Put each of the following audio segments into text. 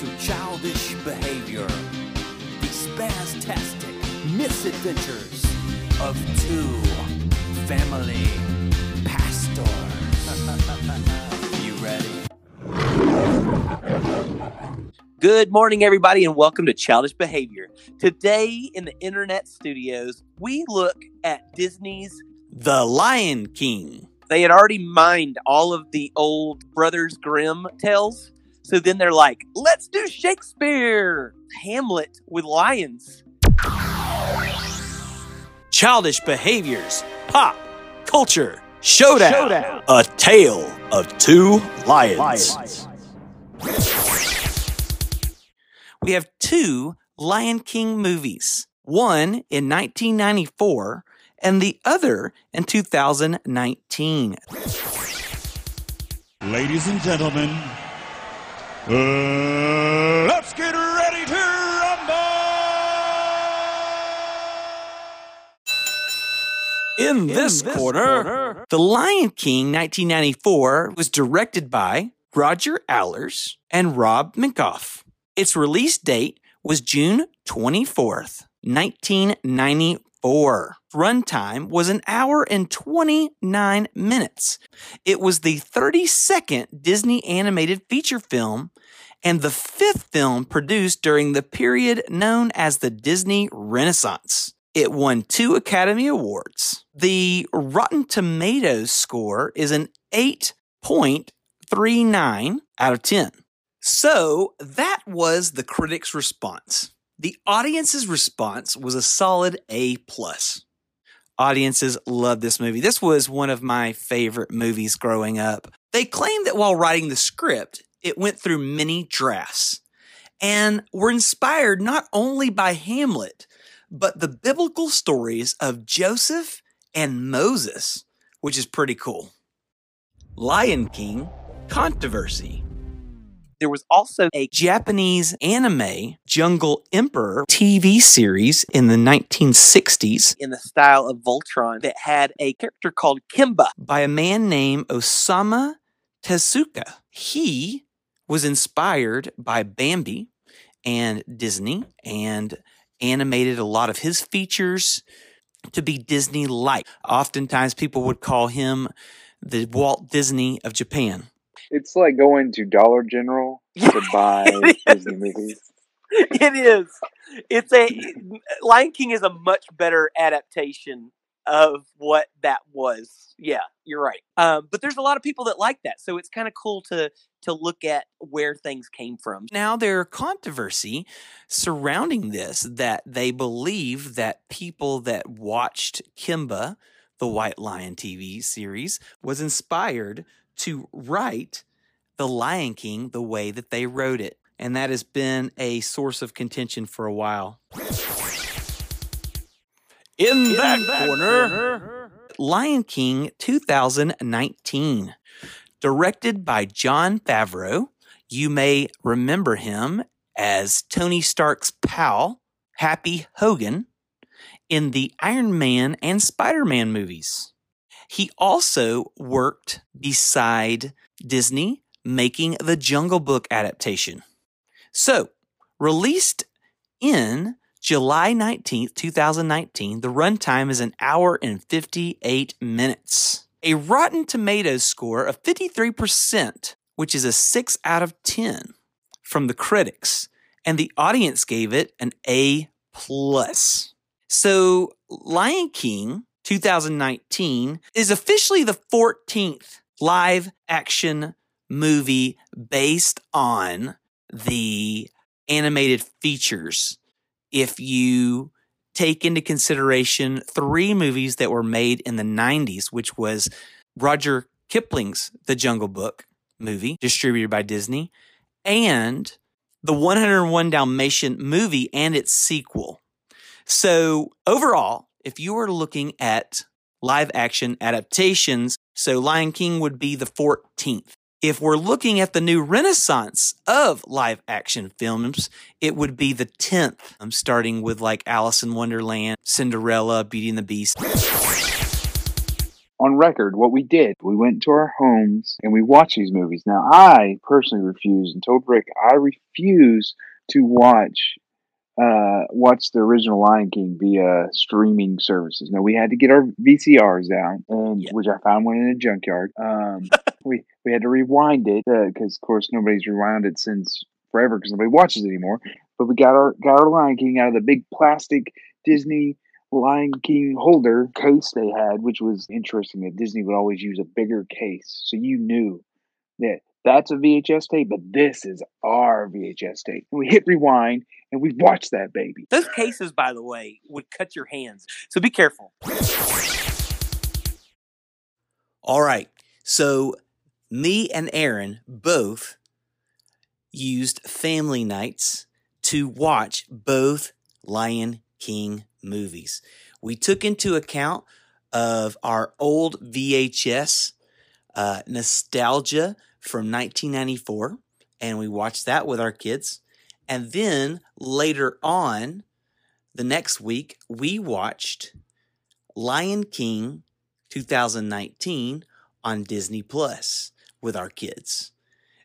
to childish behavior, the spastastic misadventures of two family pastors. You ready? Good morning, everybody, and welcome to Childish Behavior. Today in the internet studios, we look at Disney's The Lion King. They had already mined all of the old Brothers Grimm tales. So then they're like, let's do Shakespeare. Hamlet with lions. Childish Behaviors. Pop. Culture. Showdown. A Tale of Two Lions. We have two Lion King movies. One in 1994 and the other in 2019. Ladies and gentlemen, let's get ready to rumble! In this corner, The Lion King 1994 was directed by Roger Allers and Rob Minkoff. Its release date was June 24th, 1994. Runtime was an hour and 29 minutes. It was the 32nd Disney animated feature film and the fifth film produced during the period known as the Disney Renaissance. It won 2 Academy Awards. The Rotten Tomatoes score is an 8.39 out of 10. So that was the critics' response. The audience's response was a solid A+. Audiences loved this movie. This was one of my favorite movies growing up. They claimed that while writing the script, it went through many drafts and were inspired not only by Hamlet, but the biblical stories of Joseph and Moses, which is pretty cool. Lion King controversy. There was also a Japanese anime, Jungle Emperor, TV series in the 1960s in the style of Voltron that had a character called Kimba by a man named Osamu Tezuka. He was inspired by Bambi and Disney and animated a lot of his features to be Disney-like. Oftentimes people would call him the Walt Disney of Japan. It's like going to Dollar General to buy Disney movies. It is. Lion King is a much better adaptation of what that was. Yeah, you're right. But there's a lot of people that like that. So it's kind of cool to look at where things came from. Now there's controversy surrounding this, that they believe that people that watched Kimba, the White Lion TV series, was inspired to write The Lion King the way that they wrote it. And that has been a source of contention for a while. In that corner, Lion King 2019, directed by Jon Favreau. You may remember him as Tony Stark's pal, Happy Hogan, in the Iron Man and Spider-Man movies. He also worked beside Disney making the Jungle Book adaptation. So, released in July 19th, 2019, the runtime is an hour and 58 minutes. A Rotten Tomatoes score of 53%, which is a 6 out of 10 from the critics, and the audience gave it an A+. So, Lion King 2019 is officially the 14th live action movie based on the animated features. If you take into consideration 3 movies that were made in the 90s, which was Roger Kipling's The Jungle Book movie, distributed by Disney, and the 101 Dalmatian movie and its sequel. So overall, if you were looking at live action adaptations, so Lion King would be the 14th. If we're looking at the new renaissance of live action films, it would be the 10th. I'm starting with like Alice in Wonderland, Cinderella, Beauty and the Beast. on record what we did. We went to our homes and we watched these movies. Now, I personally refuse and told Rick I refuse to watch the original Lion King via streaming services. Now, we had to get our VCRs out, and which I found one in a junkyard. We had to rewind it because, of course, nobody's rewound it since forever because nobody watches it anymore. But we got our Lion King out of the big plastic Disney Lion King holder case they had, which was interesting that Disney would always use a bigger case. So you knew that that's a VHS tape, but this is our VHS tape. And we hit rewind and we watched that baby. Those cases, by the way, would cut your hands. So be careful. All right. So me and Aaron both used family nights to watch both Lion King movies. We took into account of our old VHS nostalgia from 1994, and we watched that with our kids. And then later on, the next week, we watched Lion King 2019 on Disney Plus with our kids.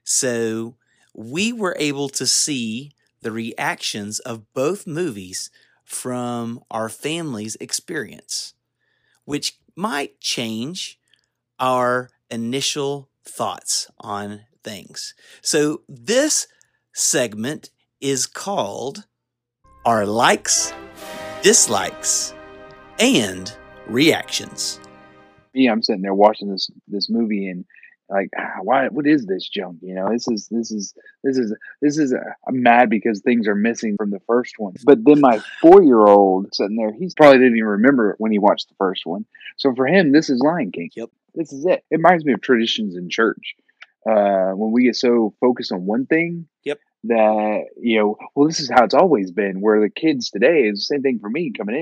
So we were able to see the reactions of both movies from our family's experience, which might change our initial thoughts on things. So this segment is called Our Likes, Dislikes, and Reactions. Yeah, I'm sitting there watching this movie and like, why? What is this junk? You know, I'm mad because things are missing from the first one. But then my 4-year-old sitting there, he probably didn't even remember it when he watched the first one. So for him, this is Lion King. Yep. This is it. It reminds me of traditions in church. When we get so focused on one thing, yep, that, you know, well, this is how it's always been. Where the kids today is the same thing for me coming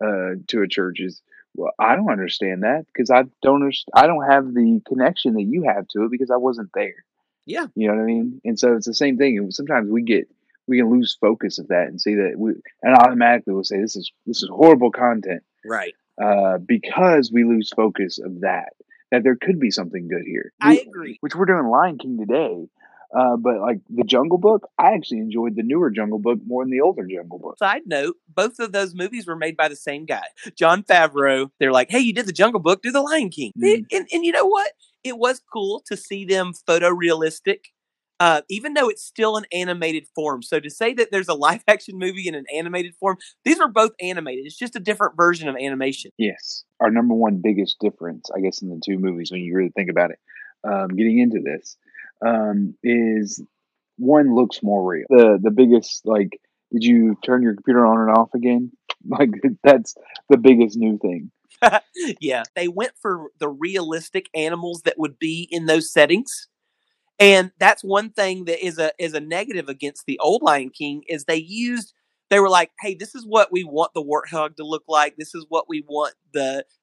in to a church is, well, I don't understand that because I don't have the connection that you have to it because I wasn't there. Yeah. You know what I mean? And so it's the same thing. And sometimes we can lose focus of that and see that and automatically we'll say, this is horrible content. Right. Because we lose focus of that there could be something good here. I agree. Which we're doing Lion King today. But like the Jungle Book, I actually enjoyed the newer Jungle Book more than the older Jungle Book. Side note, both of those movies were made by the same guy, Jon Favreau. They're like, hey, you did the Jungle Book, do the Lion King. Mm-hmm. And you know what? It was cool to see them photorealistic, even though it's still an animated form. So to say that there's a live action movie in an animated form, these are both animated. It's just a different version of animation. Yes. Our number one biggest difference, I guess, in the two movies, when you really think about it, getting into this, is one looks more real. The biggest, like, did you turn your computer on and off again? Like, that's the biggest new thing. Yeah. They went for the realistic animals that would be in those settings. And that's one thing that is a negative against the old Lion King is they were like, hey, this is what we want the warthog to look like. This is what we want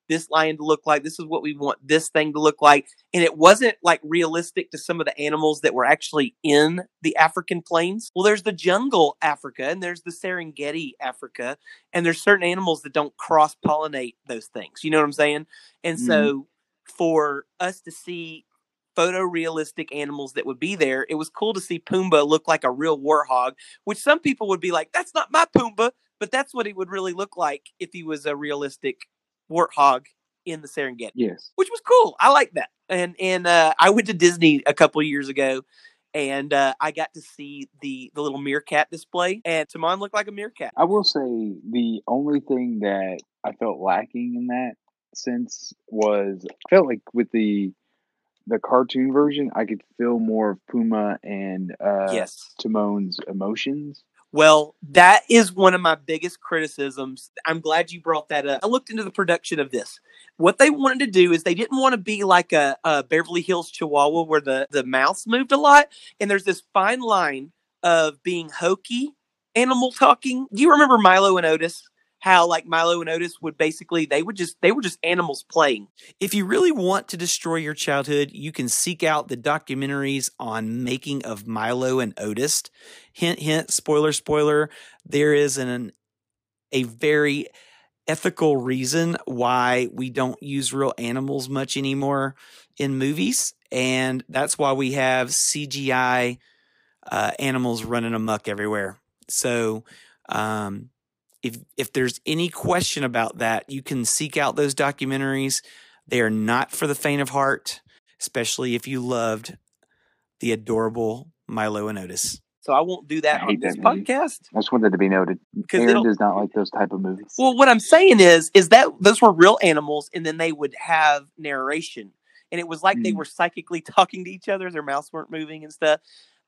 this lion to look like. This is what we want this thing to look like. And it wasn't like realistic to some of the animals that were actually in the African plains. Well, there's the jungle Africa and there's the Serengeti Africa. And there's certain animals that don't cross-pollinate those things. You know what I'm saying? And so for us to see photorealistic animals that would be there, it was cool to see Pumbaa look like a real warthog, which some people would be like, that's not my Pumbaa, but that's what he would really look like if he was a realistic warthog in the Serengeti. Yes. Which was cool. I like that. And I went to Disney a couple years ago and I got to see the little meerkat display and Timon looked like a meerkat. I will say the only thing that I felt lacking in that sense was I felt like with the cartoon version, I could feel more of Pumbaa and Timon's emotions. Well, that is one of my biggest criticisms. I'm glad you brought that up. I looked into the production of this. What they wanted to do is they didn't want to be like a Beverly Hills Chihuahua where the mouths moved a lot. And there's this fine line of being hokey, animal talking. Do you remember Milo and Otis? How like Milo and Otis would basically, they were just animals playing. If you really want to destroy your childhood, you can seek out the documentaries on making of Milo and Otis. Hint, hint, spoiler, spoiler. There is a very ethical reason why we don't use real animals much anymore in movies. And that's why we have CGI animals running amok everywhere. So if there's any question about that, you can seek out those documentaries. They are not for the faint of heart, especially if you loved the adorable Milo and Otis. So I won't do that on this podcast. I just wanted to be noted. Aaron does not like those type of movies. Well, what I'm saying is that those were real animals, and then they would have narration. And it was like they were psychically talking to each other. Their mouths weren't moving and stuff.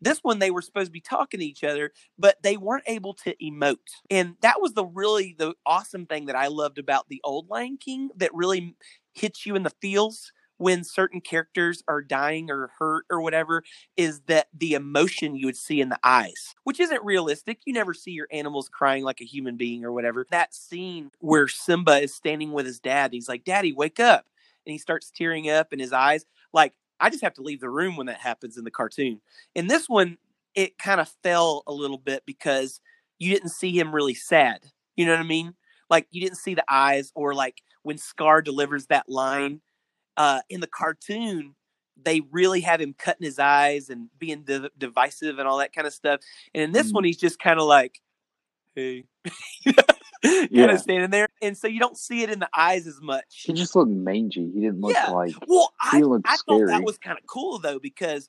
This one, they were supposed to be talking to each other, but they weren't able to emote. And that was the awesome thing that I loved about the old Lion King that really hits you in the feels when certain characters are dying or hurt or whatever, is that the emotion you would see in the eyes, which isn't realistic. You never see your animals crying like a human being or whatever. That scene where Simba is standing with his dad, he's like, "Daddy, wake up." And he starts tearing up in his eyes. Like, I just have to leave the room when that happens in the cartoon. In this one, it kind of fell a little bit because you didn't see him really sad. You know what I mean? Like, you didn't see the eyes, or like when Scar delivers that line, in the cartoon, they really have him cutting his eyes and being divisive and all that kind of stuff. And in this one, he's just kind of like, hey, kind of standing there. And so you don't see it in the eyes as much. He just looked mangy. He didn't look like, well, I thought that was kind of cool though, because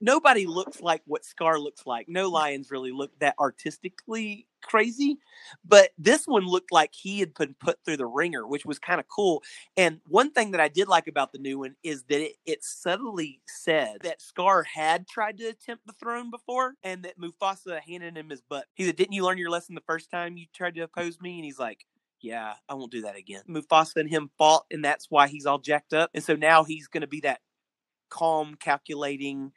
nobody looks like what Scar looks like. No lions really look that artistically crazy, but this one looked like he had been put through the ringer, which was kind of cool. And one thing that I did like about the new one is that it subtly said that Scar had tried to attempt the throne before, and that Mufasa handed him his butt. He said, "Didn't you learn your lesson the first time you tried to oppose me?" And he's like, "Yeah, I won't do that again." Mufasa and him fought, and that's why he's all jacked up. And so now he's going to be that calm, calculating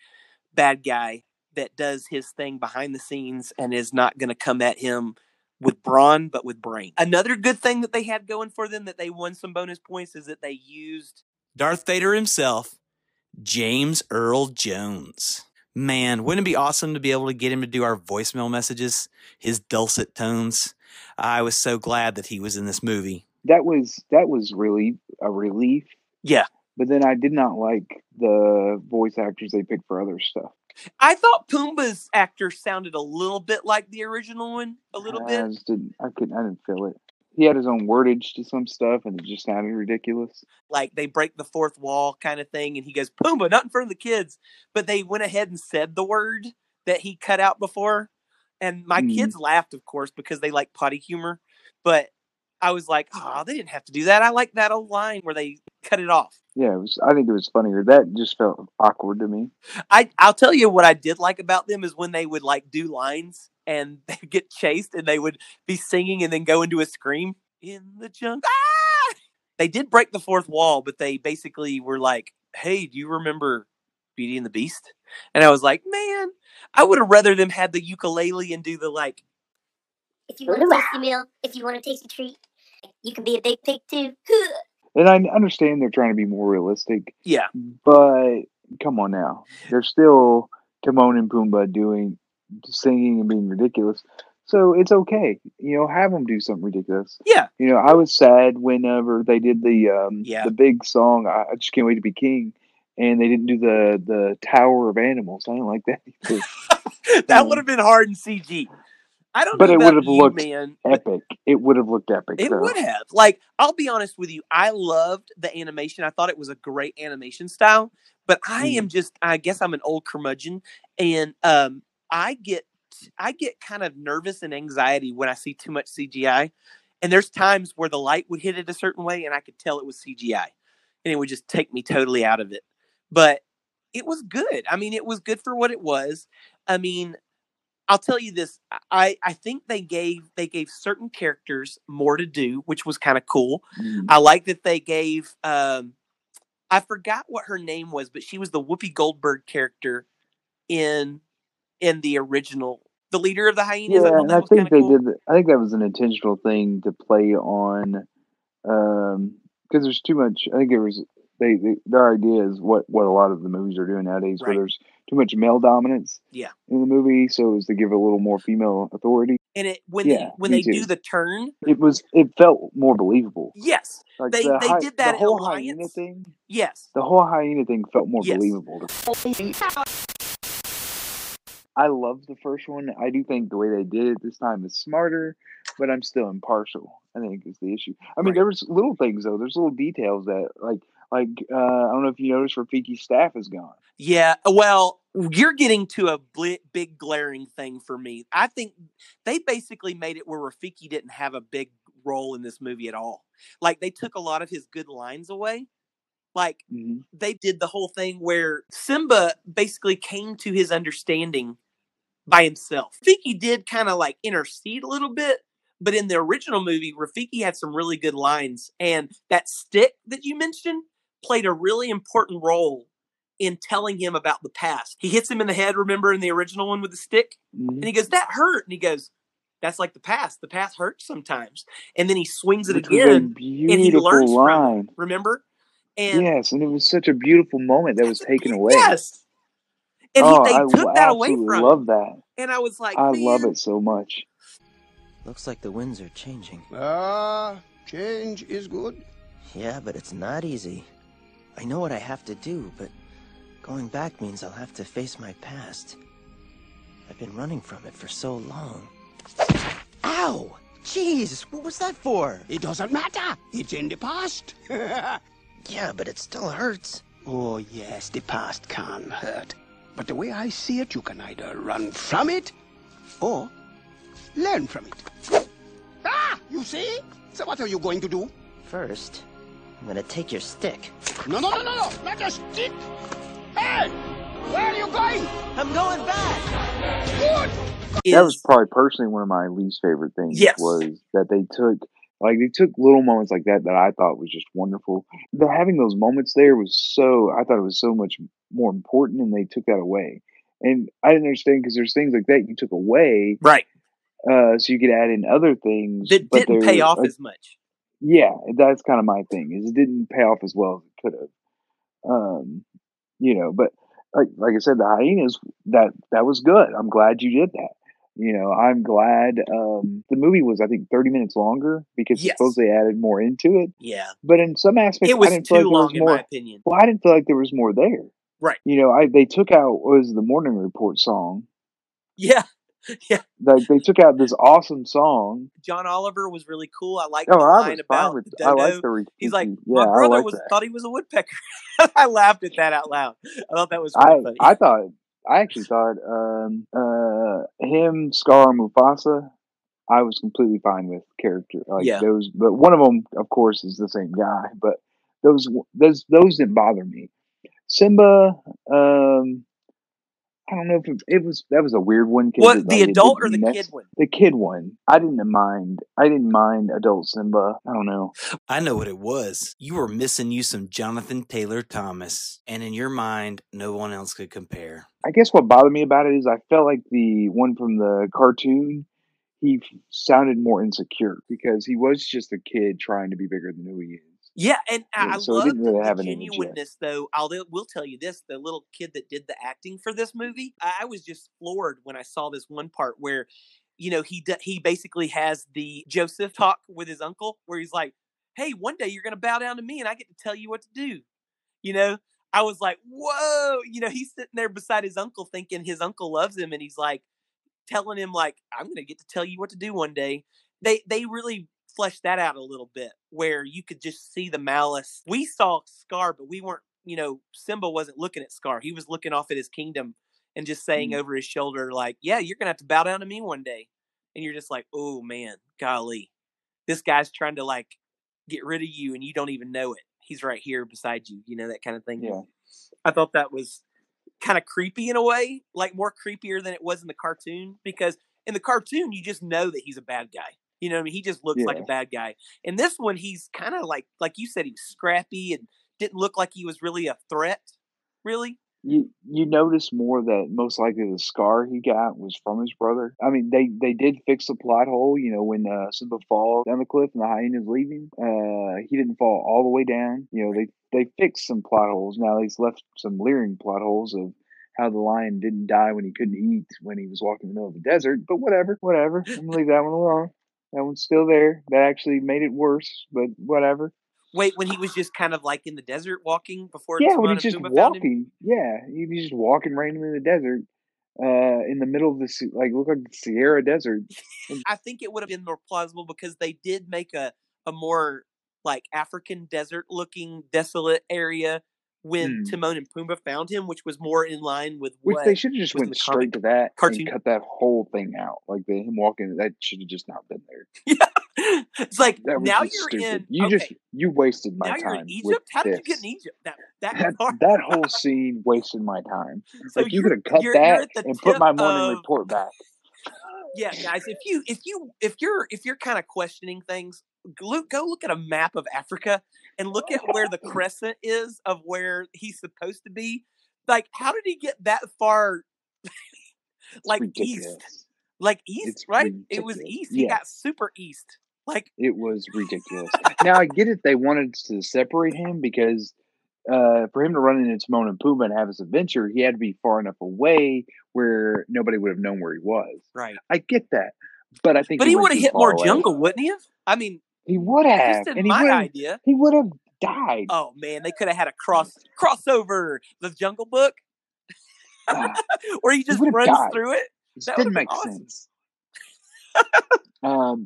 bad guy that does his thing behind the scenes and is not going to come at him with brawn, but with brain. Another good thing that they had going for them that they won some bonus points is that they used Darth Vader himself, James Earl Jones. Man, wouldn't it be awesome to be able to get him to do our voicemail messages, his dulcet tones? I was so glad that he was in this movie. That was really a relief. Yeah. But then I did not like the voice actors they picked for other stuff. I thought Pumbaa's actor sounded a little bit like the original one, a little bit. I didn't feel it. He had his own wordage to some stuff, and it just sounded ridiculous. Like, they break the fourth wall kind of thing, and he goes, "Pumbaa, not in front of the kids." But they went ahead and said the word that he cut out before. And my kids laughed, of course, because they like potty humor. But I was like, oh, they didn't have to do that. I like that old line where they cut it off. Yeah, I think it was funnier. That just felt awkward to me. I'll tell you what I did like about them is when they would like do lines and they get chased and they would be singing and then go into a scream in the jungle. Ah! They did break the fourth wall, but they basically were like, "Hey, do you remember Beauty and the Beast?" And I was like, man, I would have rather them had the ukulele and do the like, "If you want a tasty meal, if you want a tasty treat, you can be a big pig too." And I understand they're trying to be more realistic. Yeah. But come on now. They're still Timon and Pumbaa singing and being ridiculous. So it's okay. You know, have them do something ridiculous. Yeah. You know, I was sad whenever they did the big song, "I Just Can't Wait to Be King." And they didn't do the Tower of Animals. I didn't like that either. That would have been hard in CG. It would have looked epic. It would have looked epic. It would have. Like, I'll be honest with you. I loved the animation. I thought it was a great animation style. But I am just, I guess I'm an old curmudgeon. And I get kind of nervous and anxiety when I see too much CGI. And there's times where the light would hit it a certain way and I could tell it was CGI. And it would just take me totally out of it. But it was good. I mean, it was good for what it was. I mean, I'll tell you this. I think they gave certain characters more to do, which was kind of cool. I like that they gave I forgot what her name was, but she was the Whoopi Goldberg character in the original, the leader of the hyenas. Yeah, and I think they did. I think that was an intentional thing to play on, because there's too much. I think it was their idea is what a lot of the movies are doing nowadays, right, where there's too much male dominance in the movie, so it was to give it a little more female authority. And it when they do the turn, it felt more believable. Yes, like they did that. The whole hyena thing. Yes, the whole hyena thing felt more believable. I love the first one. I do think the way they did it this time is smarter, but I'm still impartial, I think, is the issue. I mean, there was little things, though. There's little details that, like I don't know if you noticed, Rafiki's staff is gone. Yeah, well, you're getting to a big glaring thing for me. I think they basically made it where Rafiki didn't have a big role in this movie at all. Like, they took a lot of his good lines away. Like, they did the whole thing where Simba basically came to his understanding by himself. Rafiki did kind of like intercede a little bit, but in the original movie, Rafiki had some really good lines. And that stick that you mentioned played a really important role in telling him about the past. He hits him in the head, remember, in the original one with the stick? And he goes, "That hurt." And he goes, "That's like the past. The past hurts sometimes." And then he swings it again and he learns from it, remember? And yes, and it was such a beautiful moment that was taken away. Yes. And they took that away from him. I love that. And I was like, I love it so much. Looks like the winds are changing. Change is good. Yeah, but it's not easy. I know what I have to do, but going back means I'll have to face my past. I've been running from it for so long. Ow! Jeez, what was that for? It doesn't matter. It's in the past. Yeah, but it still hurts. Oh, yes, the past can hurt. But the way I see it, you can either run from it or learn from it. Ah! You see? So what are you going to do? First, I'm gonna take your stick. No! Not your stick! Hey! Where are you going? I'm going back! Good! That was probably personally one of my least favorite things. Yes. Was that they took little moments like that I thought was just wonderful. But having those moments there I thought it was so much more important, and they took that away. And I didn't understand, because there's things like that you took away. Right. So you could add in other things. That didn't pay off as much. Yeah, that's kind of my thing, is it didn't pay off as well as it could have. But like I said, the hyenas, that was good. I'm glad you did that. I'm glad the movie was, I think, 30 minutes longer because supposedly added more into it. Yeah. But in some aspects, it was too long, in my opinion. Well, I didn't feel like there was more there. Right. They took out, what was the Morning Report song? Yeah. Yeah. Like, they took out this awesome song. John Oliver was really cool. I liked the line about the dodo. I like the he's like, my brother thought he was a woodpecker. I laughed at that out loud. I thought that was really funny. I actually thought him, Scar, Mufasa, I was completely fine with character. Those, but one of them, of course, is the same guy. But those didn't bother me. Simba, I don't know if it was. That was a weird one. What, the adult or the kid one? The kid one. I didn't mind adult Simba. I don't know. I know what it was. You were missing some Jonathan Taylor Thomas, and in your mind, no one else could compare. I guess what bothered me about it is I felt like the one from the cartoon, he sounded more insecure because he was just a kid trying to be bigger than who he is. Yeah, and I love the genuineness, though. We'll tell you this, the little kid that did the acting for this movie, I was just floored when I saw this one part where, he basically has the Joseph talk with his uncle, where he's like, "Hey, one day you're going to bow down to me and I get to tell you what to do." I was like, whoa, he's sitting there beside his uncle thinking his uncle loves him, and he's like telling him, like, "I'm going to get to tell you what to do one day." They really flesh that out a little bit, where you could just see the malice. We saw Scar, but we weren't, Simba wasn't looking at Scar. He was looking off at his kingdom and just saying over his shoulder, like, "Yeah, you're going to have to bow down to me one day." And you're just like, "Oh man, golly, this guy's trying to like get rid of you and you don't even know it. He's right here beside you," that kind of thing. Yeah. I thought that was kind of creepy in a way, like more creepier than it was in the cartoon, because in the cartoon, you just know that he's a bad guy. He just looks like a bad guy. And this one, he's kind of like you said, he's scrappy and didn't look like he was really a threat, really. You notice more that most likely the scar he got was from his brother. I mean, they did fix the plot hole, when Simba falls down the cliff and the hyena's leaving. He didn't fall all the way down. They fixed some plot holes. Now they've left some leering plot holes of how the lion didn't die when he couldn't eat when he was walking in the middle of the desert. But whatever. I'm going to leave that one alone. That one's still there. That actually made it worse, but whatever. Wait, when he was just kind of like in the desert walking before? Yeah, when he's just walking. Yeah, he's just walking randomly in the desert. In the middle of the look like the Sierra Desert. I think it would have been more plausible because they did make a more like African desert looking desolate area when Timon and Pumbaa found him, which was more in line with what they should have just went straight to that cartoon and cut that whole thing out. Like him walking, that should have just not been there. Yeah, it's like now you're stupid. You wasted my time. Now you're in Egypt. How did you get in Egypt? That whole scene wasted my time. So you could have cut that and put my morning report back. Yeah, guys, if you're kind of questioning things, go look at a map of Africa and look at where the crescent is of where he's supposed to be. Like, how did he get that far? East, right? Ridiculous. It was east. He got super east. It was ridiculous. Now I get it. They wanted to separate him because for him to run into Timon and Pumbaa and have his adventure, he had to be far enough away where nobody would have known where he was. Right. I get that. But I think he would have hit more jungle, wouldn't he have? I mean, he would have. That's my idea. He would have died. Oh man, they could have had a crossover, the Jungle Book, where he just runs through it. That didn't make sense.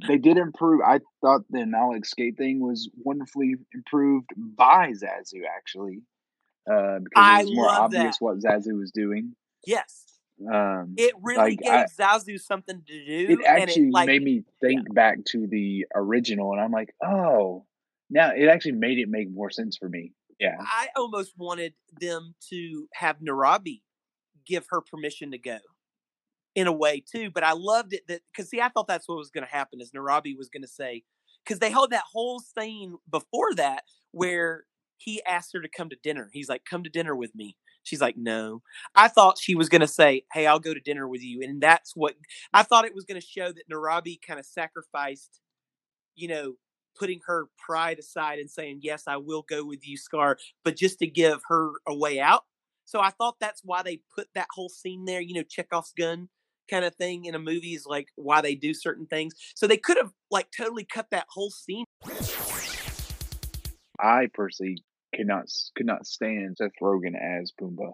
They did improve. I thought the Nala escape thing was wonderfully improved by Zazu, actually, because it was more obvious what Zazu was doing. Yes. It really gave Zazu something to do. It actually made me think back to the original, and I'm like, oh, now it actually made it make more sense for me. Yeah, I almost wanted them to have Narabi give her permission to go in a way too, but I loved it because I thought that's what was going to happen is Narabi was going to say, because they held that whole scene before that where he asked her to come to dinner. He's like, come to dinner with me. She's like, no. I thought she was going to say, hey, I'll go to dinner with you. And that's what I thought it was going to show, that Narabi kind of sacrificed, putting her pride aside and saying, yes, I will go with you, Scar, but just to give her a way out. So I thought that's why they put that whole scene there, Chekhov's gun kind of thing in a movie is like why they do certain things. So they could have totally cut that whole scene. I personally could not stand Seth Rogen as Pumbaa.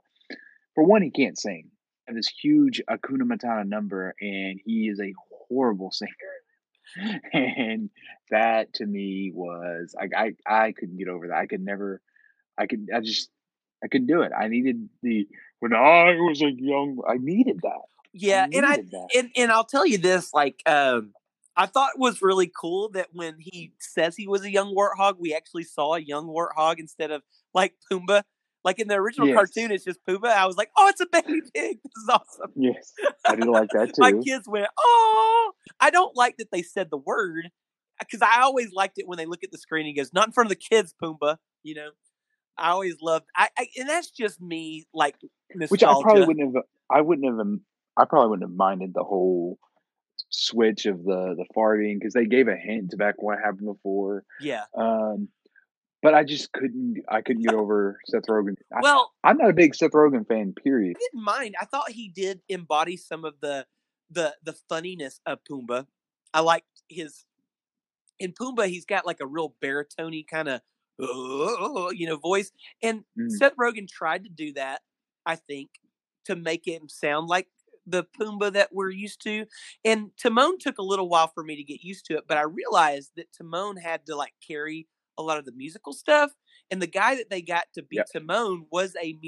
For one, he can't sing. I have this huge Hakuna Matata number, and he is a horrible singer. And that to me was I couldn't get over that. I couldn't do it. I needed I needed that. Yeah, and I'll tell you this, I thought it was really cool that when he says he was a young warthog, we actually saw a young warthog instead of Pumbaa. Like in the original cartoon, it's just Pumbaa. I was like, oh, it's a baby pig. This is awesome. Yes, I did like that too. My kids went, oh. I don't like that they said the word, because I always liked it when they look at the screen and he goes, not in front of the kids, Pumbaa. I always loved. And that's just me, nostalgia. Which I probably wouldn't have minded the whole switch of the farting, because they gave a hint back what happened before. Yeah. But I couldn't get over Seth Rogen. I'm not a big Seth Rogen fan, period. I didn't mind. I thought he did embody some of the funniness of Pumbaa. I liked in Pumbaa, he's got a real baritone kind of voice. And Seth Rogen tried to do that, I think, to make him sound like the Pumbaa that we're used to. And Timon took a little while for me to get used to it, but I realized that Timon had to carry a lot of the musical stuff. And the guy that they got to be Timon was had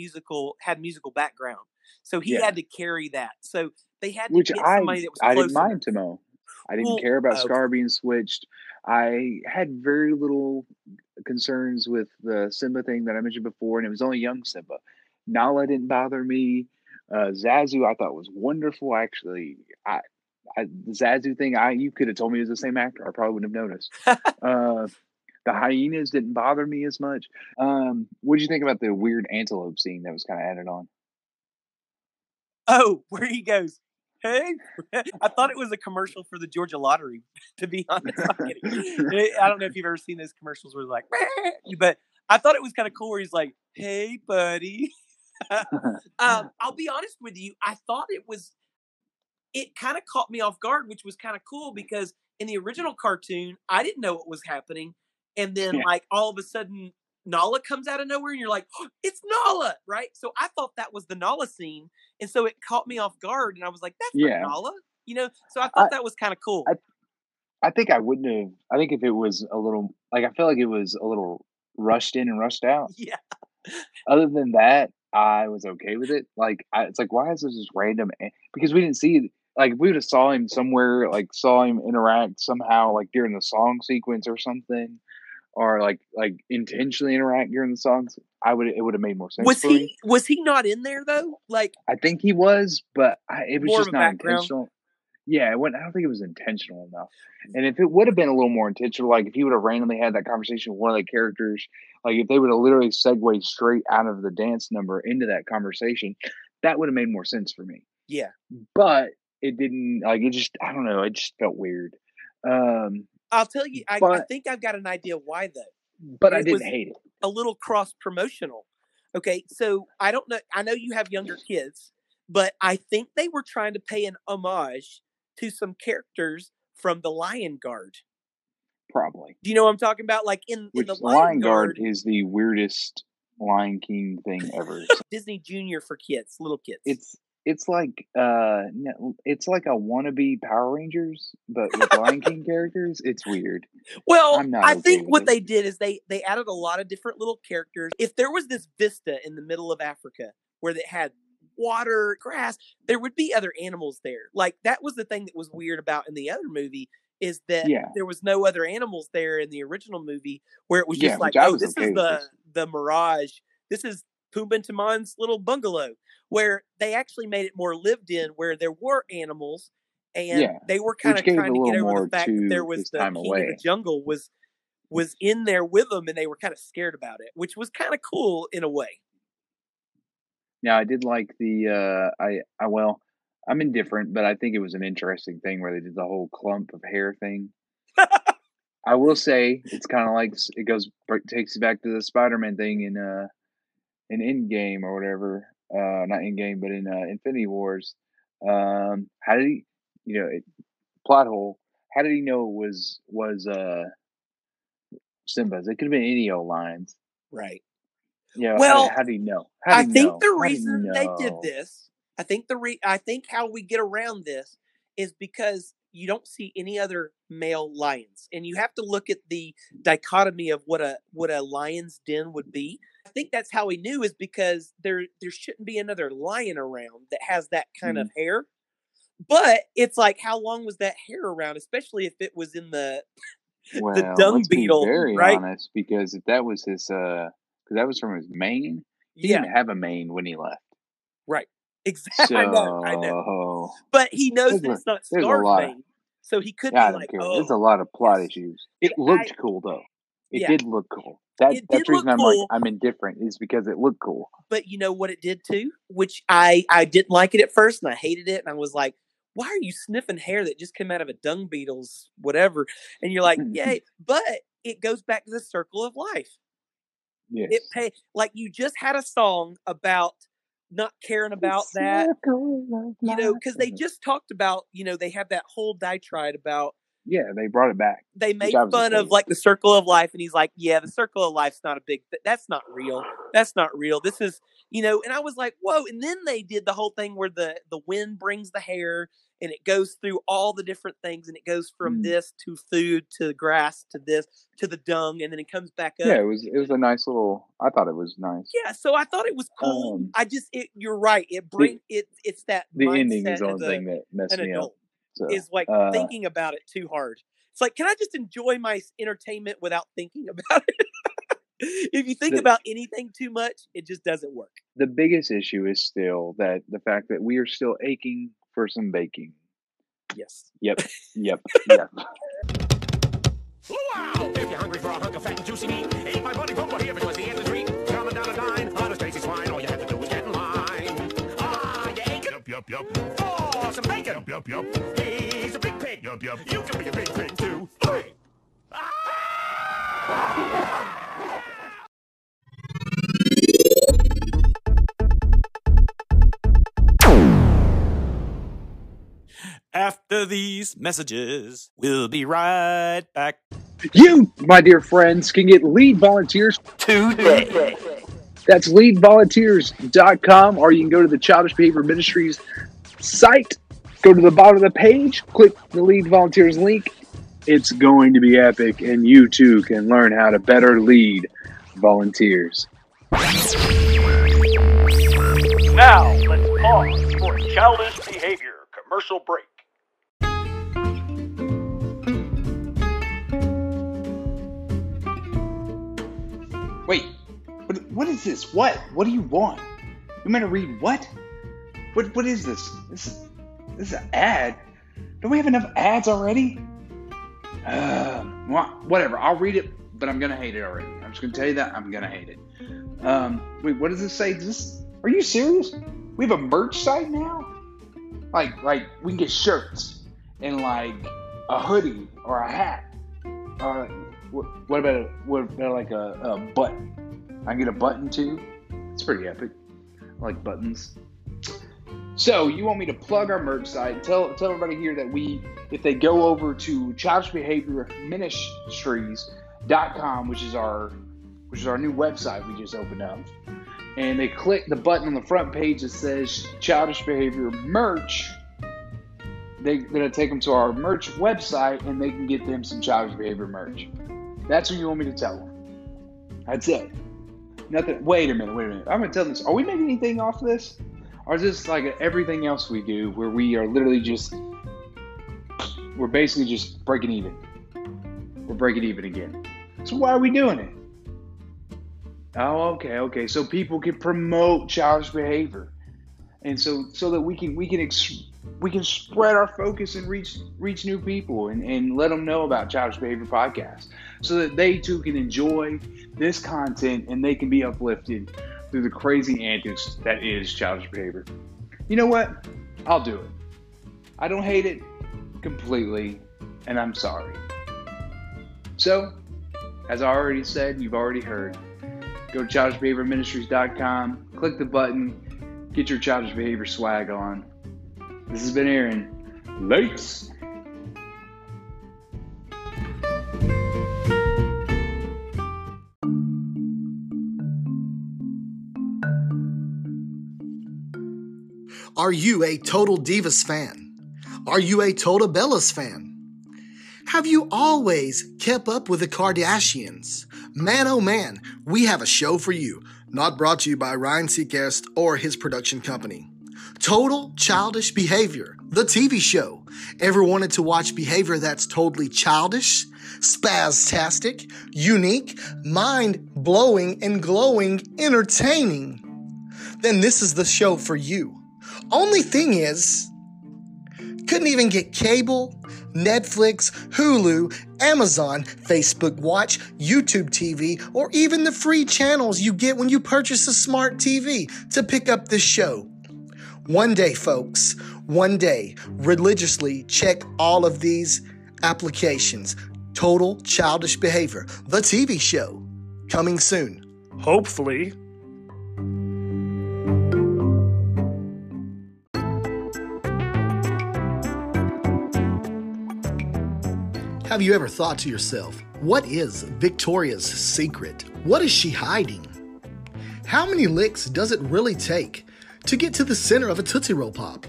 musical background. So he had to carry that. So they had to get somebody that was closer. I didn't mind Timon. I didn't care about Scar being switched. I had very little concerns with the Simba thing that I mentioned before, and it was only young Simba. Nala didn't bother me. Zazu I thought was wonderful. Actually, the Zazu thing, you could have told me it was the same actor. I probably wouldn't have noticed. The hyenas didn't bother me as much. What did you think about the weird antelope scene that was kind of added on? Oh, where he goes, hey. I thought it was a commercial for the Georgia Lottery, to be honest. I don't know if you've ever seen those commercials where but I thought it was kind of cool where he's like, hey, buddy. I'll be honest with you. I thought it kind of caught me off guard, which was kind of cool because in the original cartoon, I didn't know what was happening. And then like all of a sudden Nala comes out of nowhere and you're like, oh, it's Nala. Right. So I thought that was the Nala scene. And so it caught me off guard and I was like, that's not Nala, you know? So I thought that was kind of cool. I think I wouldn't have, I think if it was a little, like, I feel like it was a little rushed in and rushed out. Yeah. Other than that, I was okay with it. Like, it's like, why is this just random? Because we didn't see, like, we would have saw him somewhere, like, saw him interact somehow, like, during the song sequence or something, or like intentionally interact during the songs. It would have made more sense. Was he not in there though? Like, I think he was, but it was just not intentional. Yeah, I don't think it was intentional enough. And if it would have been a little more intentional, like if he would have randomly had that conversation with one of the characters, like if they would have literally segued straight out of the dance number into that conversation, that would have made more sense for me. Yeah. But it didn't, like it just, I don't know, it just felt weird. I'll tell you, I think I've got an idea why though. But I didn't hate it. A little cross-promotional. Okay, so I don't know, I know you have younger kids, but I think they were trying to pay an homage to some characters from the Lion Guard. Probably. Do you know what I'm talking about? Like in the Lion Guard is the weirdest Lion King thing ever. Disney Junior for kids, little kids. It's like a wannabe Power Rangers, but with Lion King characters. It's weird. Well, I think what they did is they added a lot of different little characters. If there was this vista in the middle of Africa where they had water, grass, there would be other animals there. Like that was the thing that was weird about in the other movie is that there was no other animals there in the original movie where it was just like, oh, this is the Mirage. This is Pumbaa and Timon's little bungalow, where they actually made it more lived in, where there were animals and they were kind of trying to get over the fact that there was the king of the jungle was in there with them and they were kind of scared about it, which was kind of cool in a way. Now, I did like the, well, I'm indifferent, but I think it was an interesting thing where they did the whole clump of hair thing. I will say it's kind of like, takes you back to the Spider-Man thing in Endgame or whatever. Not Endgame, but in Infinity Wars. How did he, plot hole, how did he know it was Simba's? It could have been any old lines. Right. Yeah. Well, how do you know? I think the reason they did this, I think how we get around this is because you don't see any other male lions, and you have to look at the dichotomy of what a lion's den would be. I think that's how he knew, is because there shouldn't be another lion around that has that kind of hair. But it's like, how long was that hair around? Especially if it was in the dung beetle, right? Honest, because if that was his. That was from his mane. He didn't have a mane when he left. Right. Exactly. So, I know. But he knows that it's not star mane. So he could be like, oh. There's a lot of plot issues. It looked cool, though. It did look cool. That's the reason I'm like, I'm indifferent, is because it looked cool. But you know what it did, too? Which I didn't like it at first, and I hated it. And I was like, why are you sniffing hair that just came out of a dung beetle's whatever? And you're like, yay. But it goes back to the circle of life. Yes. It paid, like you just had a song about not caring about that, because they just talked about, they had that whole diatribe about. Yeah, they brought it back. They made fun of like the circle of life, and he's like, "Yeah, the circle of life's not a big. That's not real. That's not real. This is, And I was like, "Whoa!" And then they did the whole thing where the wind brings the hair, and it goes through all the different things, and it goes from this to food to grass to this to the dung, and then it comes back up. Yeah, it was a nice little. I thought it was nice. Yeah, so I thought it was cool. You're right. It brings It's that the ending is the only thing that messed me up. So, is like thinking about it too hard. It's like, can I just enjoy my entertainment without thinking about it? If you think about anything too much, it just doesn't work. The biggest issue is still that the fact that we are still aching for some baking. Yes. Yep. Yep. Wow! If you're hungry for a hunk of fat and juicy meat, eat my buddy Pumba here because he has a treat. Coming down a dime, on a crazy swine, all you have to do is get in line. Ah, you ain't gonna... Yup. Some bacon. Yup. He's a big pig. Yup. You can be a big pig too. Hey. Ah! After these messages, we'll be right back. You, my dear friends, can get Lead Volunteers today. That's LeadVolunteers.com, or you can go to the Childish Behavior Ministries site, go to the bottom of the page, click the Lead Volunteers link. It's going to be epic, and you too can learn how to better lead volunteers. Now, let's pause for a Childish Behavior commercial break. Wait. What is this? What do you want? You meant to read what? What is this? This is an ad. Don't we have enough ads already? Whatever. I'll read it, but I'm gonna hate it already. I'm just gonna tell you that I'm gonna hate it. Wait. What does this say? Are you serious? We have a merch site now. Like we can get shirts and like a hoodie or a hat. Or what about like a button? I can get a button too. It's pretty epic. I like buttons. So you want me to plug our merch site? Tell everybody here that if they go over to childishbehaviorministries.com, which is our new website we just opened up, and they click the button on the front page that says Childish Behavior merch, they're gonna take them to our merch website and they can get them some Childish Behavior merch. That's what you want me to tell them. That's it. Nothing. Wait a minute. I'm gonna tell them this. Are we making anything off of this? Or is this like everything else we do, where we are literally we're basically just breaking even? We're breaking even again. So why are we doing it? Oh, okay. So people can promote Childish Behavior, and so that we can spread our focus and reach new people and let them know about Childish Behavior Podcast, so that they too can enjoy this content and they can be uplifted through the crazy antics that is Childish Behavior. You know what? I'll do it. I don't hate it completely, and I'm sorry. So, as I already said, you've already heard, go to childishbehaviorministries.com, click the button, get your Childish Behavior swag on. This has been Aaron. Lates. Are you a Total Divas fan? Are you a Total Bellas fan? Have you always kept up with the Kardashians? Man, oh man, we have a show for you. Not brought to you by Ryan Seacrest or his production company. Total Childish Behavior, the TV show. Ever wanted to watch behavior that's totally childish, spastastic, unique, mind-blowing, and glowing entertaining? Then this is the show for you. Only thing is, couldn't even get cable, Netflix, Hulu, Amazon, Facebook Watch, YouTube TV, or even the free channels you get when you purchase a smart TV to pick up this show. One day, folks, one day, religiously check all of these applications. Total Childish Behavior, the TV show, coming soon. Hopefully. Have you ever thought to yourself, what is Victoria's secret? What is she hiding? How many licks does it really take to get to the center of a Tootsie Roll Pop?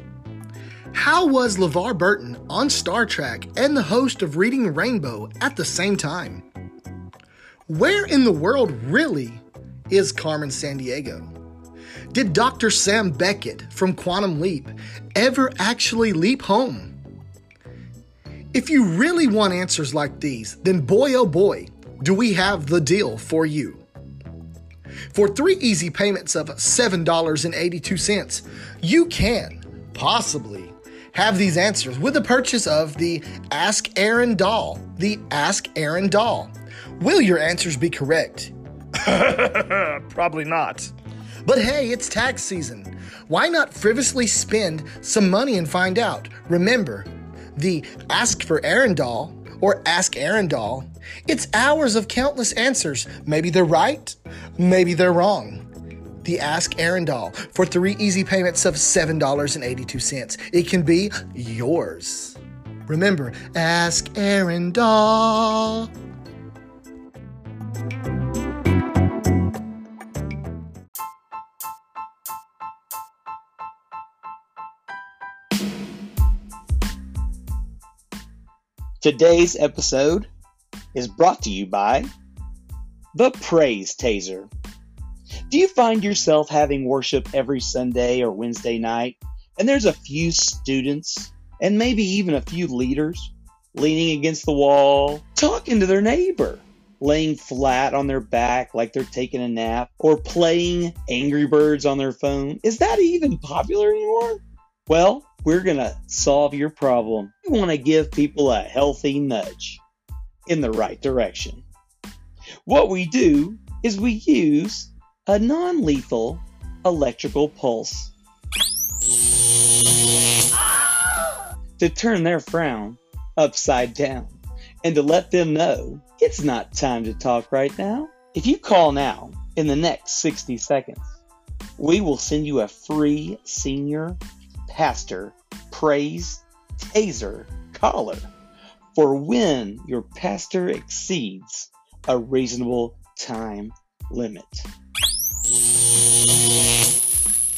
How was LeVar Burton on Star Trek and the host of Reading Rainbow at the same time? Where in the world really is Carmen Sandiego? Did Dr. Sam Beckett from Quantum Leap ever actually leap home? If you really want answers like these, then boy oh boy, do we have the deal for you. For 3 easy payments of $7.82, you can possibly have these answers with the purchase of the Ask Aaron doll. The Ask Aaron doll. Will your answers be correct? Probably not. But hey, it's tax season. Why not frivolously spend some money and find out? Remember, the Ask for Aaron doll or Ask Aaron doll, it's hours of countless answers. Maybe they're right, maybe they're wrong. the Ask Aaron doll for 3 easy payments of $7.82. It can be yours. Remember, Ask Aaron doll. Today's episode is brought to you by The Praise Taser. Do you find yourself having worship every Sunday or Wednesday night, and there's a few students and maybe even a few leaders leaning against the wall, talking to their neighbor, laying flat on their back like they're taking a nap, or playing Angry Birds on their phone? Is that even popular anymore? Well, we're going to solve your problem. We want to give people a healthy nudge in the right direction. What we do is we use a non-lethal electrical pulse to turn their frown upside down and to let them know it's not time to talk right now. If you call now, in the next 60 seconds, we will send you a free senior Pastor Praise Taser collar for when your pastor exceeds a reasonable time limit.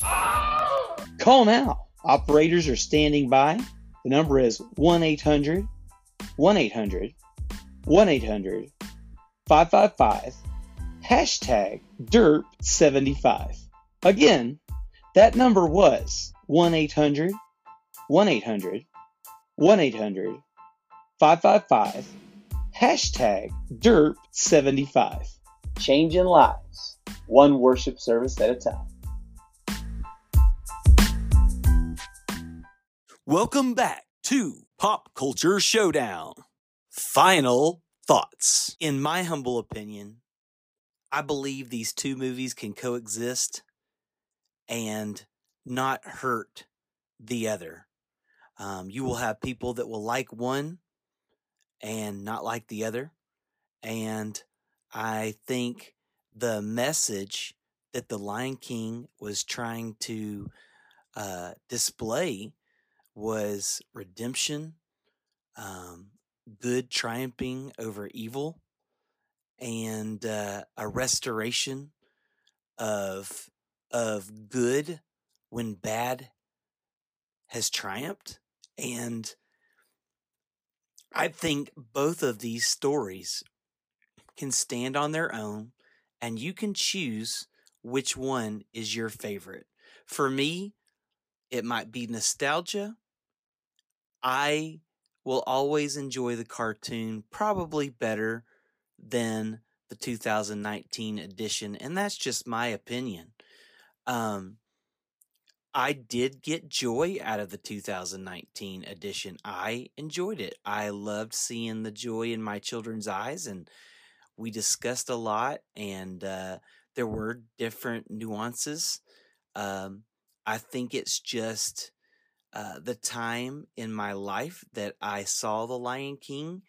Oh! Call now. Operators are standing by. The number is 1-800-555 #DIRP75. Again, that number was 1-800-555 #DIRP75. Changing lives, one worship service at a time. Welcome back to Pop Culture Showdown. Final thoughts. In my humble opinion, I believe these two movies can coexist and not hurt the other. You will have people that will like one and not like the other. And I think the message that The Lion King was trying to display was redemption, good triumphing over evil, and a restoration of good when bad has triumphed. And I think both of these stories can stand on their own, and you can choose which one is your favorite. For me, it might be nostalgia. I will always enjoy the cartoon probably better than the 2019 edition, and that's just my opinion. I did get joy out of the 2019 edition. I enjoyed it. I loved seeing the joy in my children's eyes, and we discussed a lot, and there were different nuances. I think it's just the time in my life that I saw the Lion King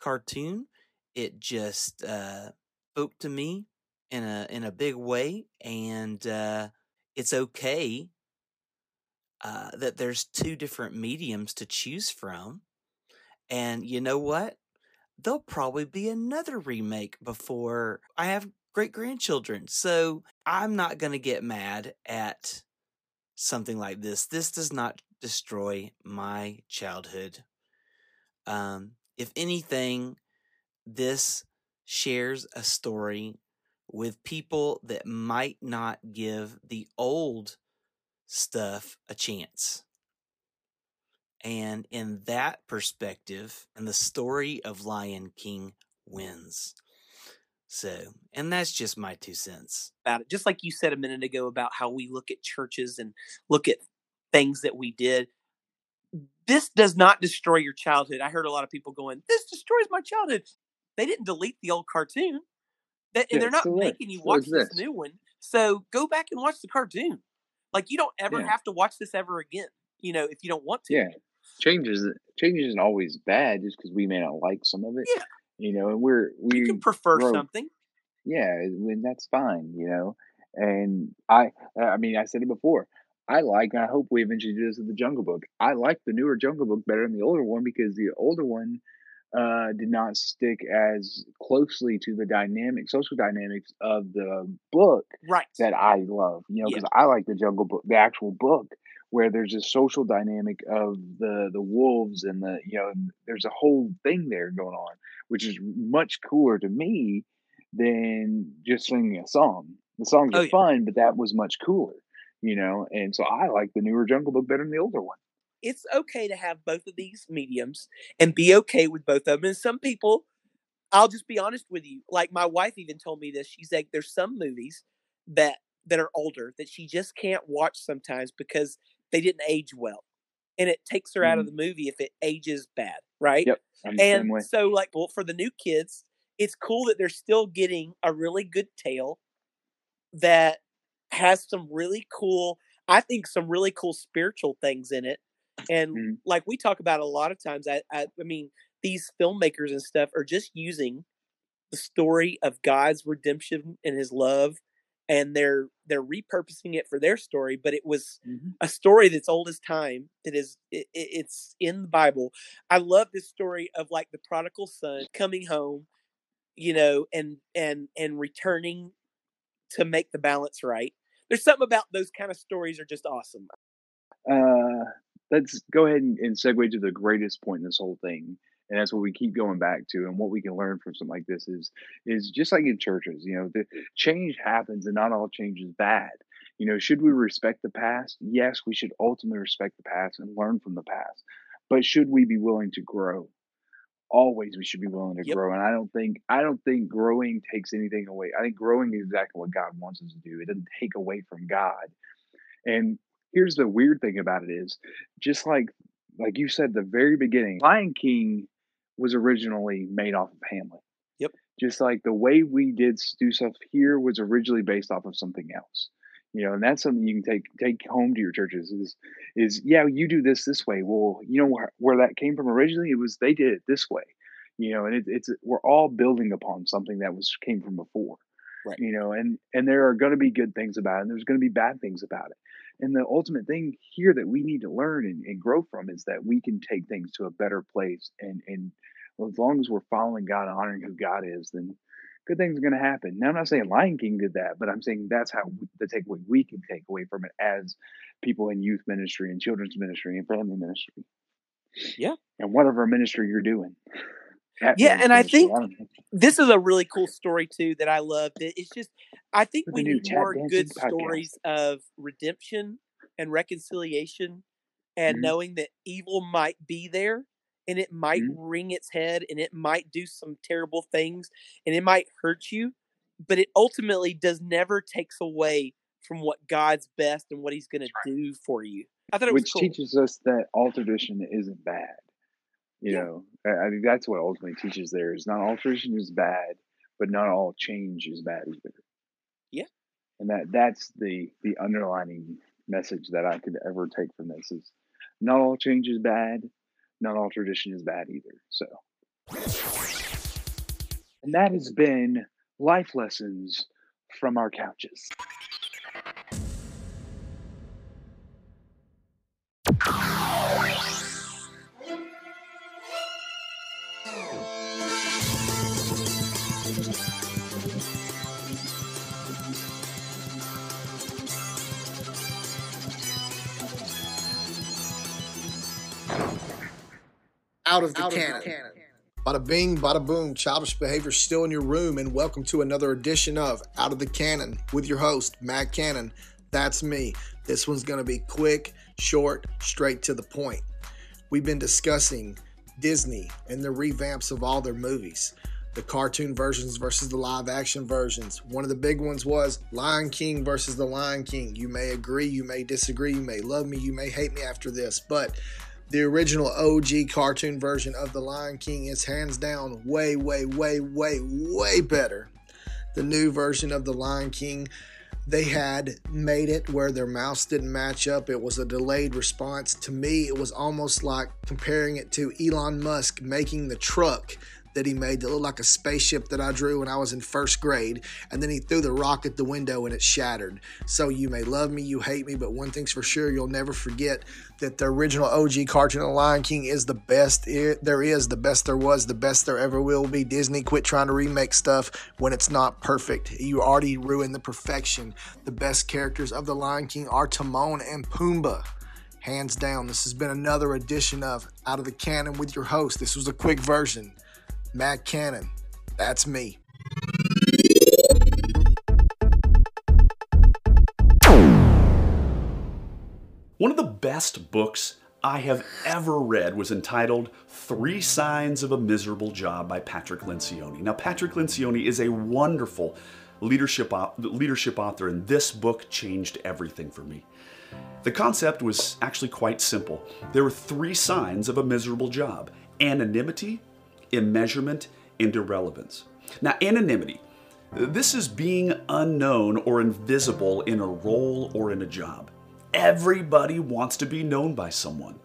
cartoon. It just spoke to me in a big way, and it's okay that there's two different mediums to choose from. And you know what? There'll probably be another remake before I have great-grandchildren. So I'm not going to get mad at something like this. This does not destroy my childhood. If anything, this shares a story with people that might not give the old stuff a chance. And in that perspective, and the story of Lion King wins. So, and that's just my 2 cents about it. Just like you said a minute ago about how we look at churches and look at things that we did. This does not destroy your childhood. I heard a lot of people going, "This destroys my childhood." They didn't delete the old cartoon. They're not making you watch this new one. So go back and watch the cartoon. Like, you don't ever have to watch this ever again, you know, if you don't want to. Yeah. Change isn't always bad just because we may not like some of it. Yeah. You know, and we can prefer something. Yeah, and that's fine, you know. And I mean, I said it before. And I hope we eventually do this with the Jungle Book. I like the newer Jungle Book better than the older one because the older one did not stick as closely to the dynamic, social dynamics of the book that I love. You know, because I like the Jungle Book, the actual book, where there's this social dynamic of the wolves and the, you know, there's a whole thing there going on, which is much cooler to me than just singing a song. The songs are fun, but that was much cooler. You know, and so I like the newer Jungle Book better than the older one. It's okay to have both of these mediums and be okay with both of them. And some people, I'll just be honest with you, like my wife even told me this. She's like, there's some movies that are older that she just can't watch sometimes because they didn't age well. And it takes her out of the movie if it ages bad, right? Yep. And so like, well, for the new kids, it's cool that they're still getting a really good tale that has some really cool, I think some really cool spiritual things in it. And like we talk about a lot of times, I mean, these filmmakers and stuff are just using the story of God's redemption and his love, and they're repurposing it for their story. But it was a story that's old as time. It's in the Bible. I love this story of like the prodigal son coming home, you know, and returning to make the balance right. There's something about those kind of stories are just awesome. Let's go ahead and segue to the greatest point in this whole thing. And that's what we keep going back to. And what we can learn from something like this is just like in churches, you know, the change happens and not all change is bad. You know, should we respect the past? Yes, we should ultimately respect the past and learn from the past. But should we be willing to grow? Always we should be willing to grow. And I don't think growing takes anything away. I think growing is exactly what God wants us to do. It doesn't take away from God. And here's the weird thing about it is, just like you said at the very beginning, Lion King was originally made off of Hamlet. Yep. Just like the way we do stuff here was originally based off of something else. You know, and that's something you can take home to your churches is yeah, you do this way. Well, you know where that came from originally? It was they did it this way. You know, and it's we're all building upon something that came from before. Right. You know, and there are going to be good things about it, and there's going to be bad things about it. And the ultimate thing here that we need to learn and grow from is that we can take things to a better place. And as long as we're following God, honoring who God is, then good things are going to happen. Now, I'm not saying Lion King did that, but I'm saying that's how the takeaway we can take away from it as people in youth ministry and children's ministry and family ministry. Yeah. And whatever ministry you're doing. Yeah. And I think this is a really cool story too that I love. It's just, I think we need more good stories of redemption and reconciliation and knowing that evil might be there. And it might wring its head, and it might do some terrible things, and it might hurt you, but it ultimately never takes away from what God's best and what he's going to do for you. I thought it was cool. Which teaches us that all tradition isn't bad. You know, I think that's what ultimately teaches there is not all tradition is bad, but not all change is bad either. Yeah. And that's the underlining message that I could ever take from this is not all change is bad. Not all tradition is bad either. So, and that has been Life Lessons from Our Couches. Out of the cannon. Bada bing, bada boom, childish behavior still in your room, and welcome to another edition of Out of the Cannon with your host, Matt Cannon. That's me. This one's going to be quick, short, straight to the point. We've been discussing Disney and the revamps of all their movies, the cartoon versions versus the live action versions. One of the big ones was Lion King versus the Lion King. You may agree, you may disagree, you may love me, you may hate me after this, but the original OG cartoon version of The Lion King is hands down way, way, way, way, way better. The new version of The Lion King, they had made it where their mouths didn't match up. It was a delayed response. To me, it was almost like comparing it to Elon Musk making the truck that he made that looked like a spaceship that I drew when I was in first grade. And then he threw the rock at the window and it shattered. So you may love me, you hate me, but one thing's for sure, you'll never forget that the original OG cartoon of The Lion King is the best there is, the best there was, the best there ever will be. Disney, quit trying to remake stuff when it's not perfect. You already ruined the perfection. The best characters of The Lion King are Timon and Pumbaa. Hands down, this has been another edition of Out of the Cannon with your host. This was a quick version. Matt Cannon, that's me. One of the best books I have ever read was entitled 3 Signs of a Miserable Job by Patrick Lencioni. Now, Patrick Lencioni is a wonderful leadership author, and this book changed everything for me. The concept was actually quite simple. There were 3 signs of a miserable job: anonymity, immeasurement, and irrelevance. Now, anonymity. This is being unknown or invisible in a role or in a job. Everybody wants to be known by someone.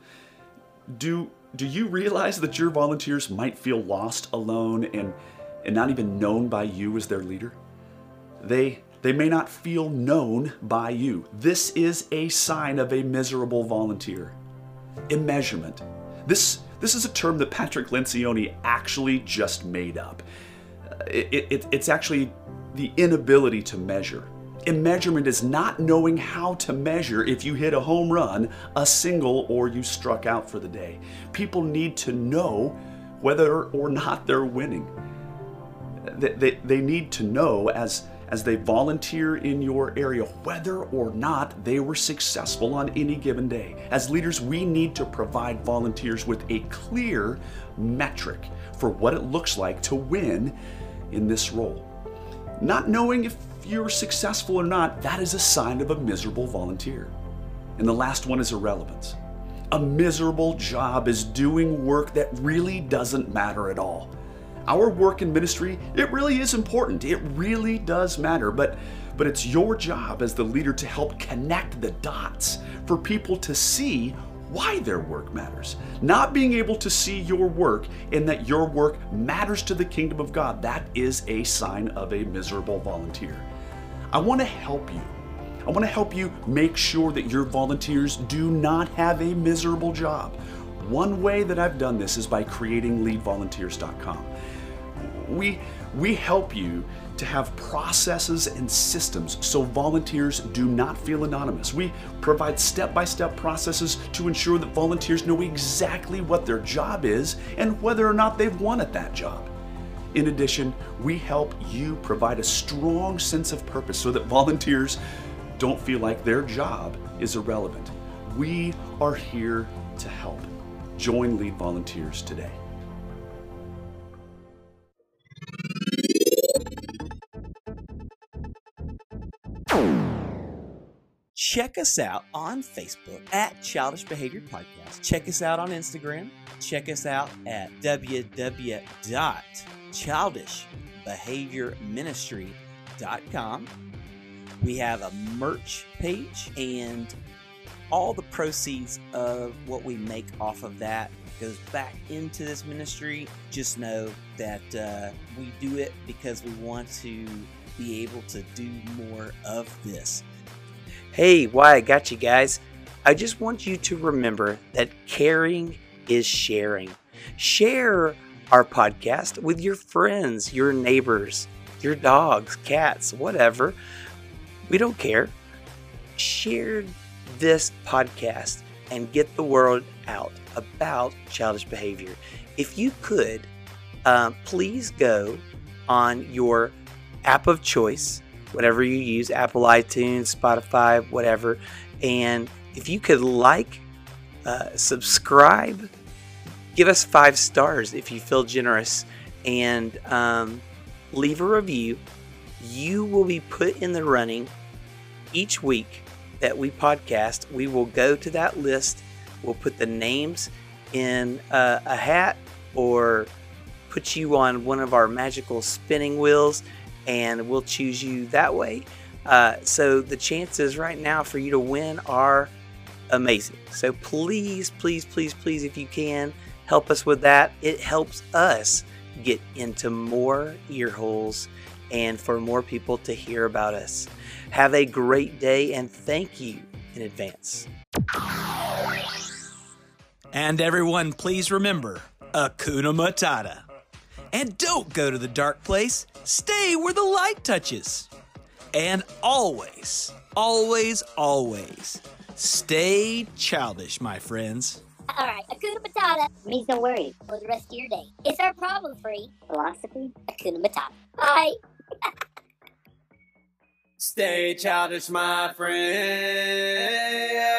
Do you realize that your volunteers might feel lost, alone, and not even known by you as their leader? They may not feel known by you. This is a sign of a miserable volunteer. Immeasurement. This is a term that Patrick Lencioni actually just made up. It's actually the inability to measure. Immeasurement is not knowing how to measure if you hit a home run, a single, or you struck out for the day. People need to know whether or not they're winning. They need to know as they volunteer in your area, whether or not they were successful on any given day. As leaders, we need to provide volunteers with a clear metric for what it looks like to win in this role. Not knowing if you're successful or not, that is a sign of a miserable volunteer. And the last one is irrelevance. A miserable job is doing work that really doesn't matter at all. Our work in ministry, it really is important. It really does matter, but it's your job as the leader to help connect the dots for people to see why their work matters. Not being able to see your work and that your work matters to the kingdom of God, that is a sign of a miserable volunteer. I want to help you. I want to help you make sure that your volunteers do not have a miserable job. One way that I've done this is by creating LeadVolunteers.com. We help you to have processes and systems so volunteers do not feel anonymous. We provide step-by-step processes to ensure that volunteers know exactly what their job is and whether or not they've won at that job. In addition, we help you provide a strong sense of purpose so that volunteers don't feel like their job is irrelevant. We are here to help. Join Lead Volunteers today. Check us out on Facebook at Childish Behavior Podcast. Check us out on Instagram. Check us out at www.childishbehaviorministry.com. We have a merch page, and all the proceeds of what we make off of that goes back into this ministry. Just know that we do it because we want to be able to do more of this. Hey, why I got you guys. I just want you to remember that caring is sharing. Share our podcast with your friends, your neighbors, your dogs, cats, whatever. We don't care. Share this podcast and get the word out about childish behavior. If you could, please go on your app of choice, whatever you use, Apple, iTunes, Spotify, whatever. And if you could subscribe, give us 5 stars if you feel generous, and leave a review. You will be put in the running each week that we podcast. We will go to that list. We'll put the names in a hat or put you on one of our magical spinning wheels, and we'll choose you that way. So the chances right now for you to win are amazing. So please, please, please, please, if you can, help us with that. It helps us get into more ear holes and for more people to hear about us. Have a great day, and thank you in advance. And everyone, please remember, Hakuna Matata. And don't go to the dark place. Stay where the light touches. And always, always, always stay childish, my friends. All right, Hakuna Matata means don't worry for the rest of your day. It's our problem-free philosophy, Hakuna Matata. Bye. Stay childish, my friend.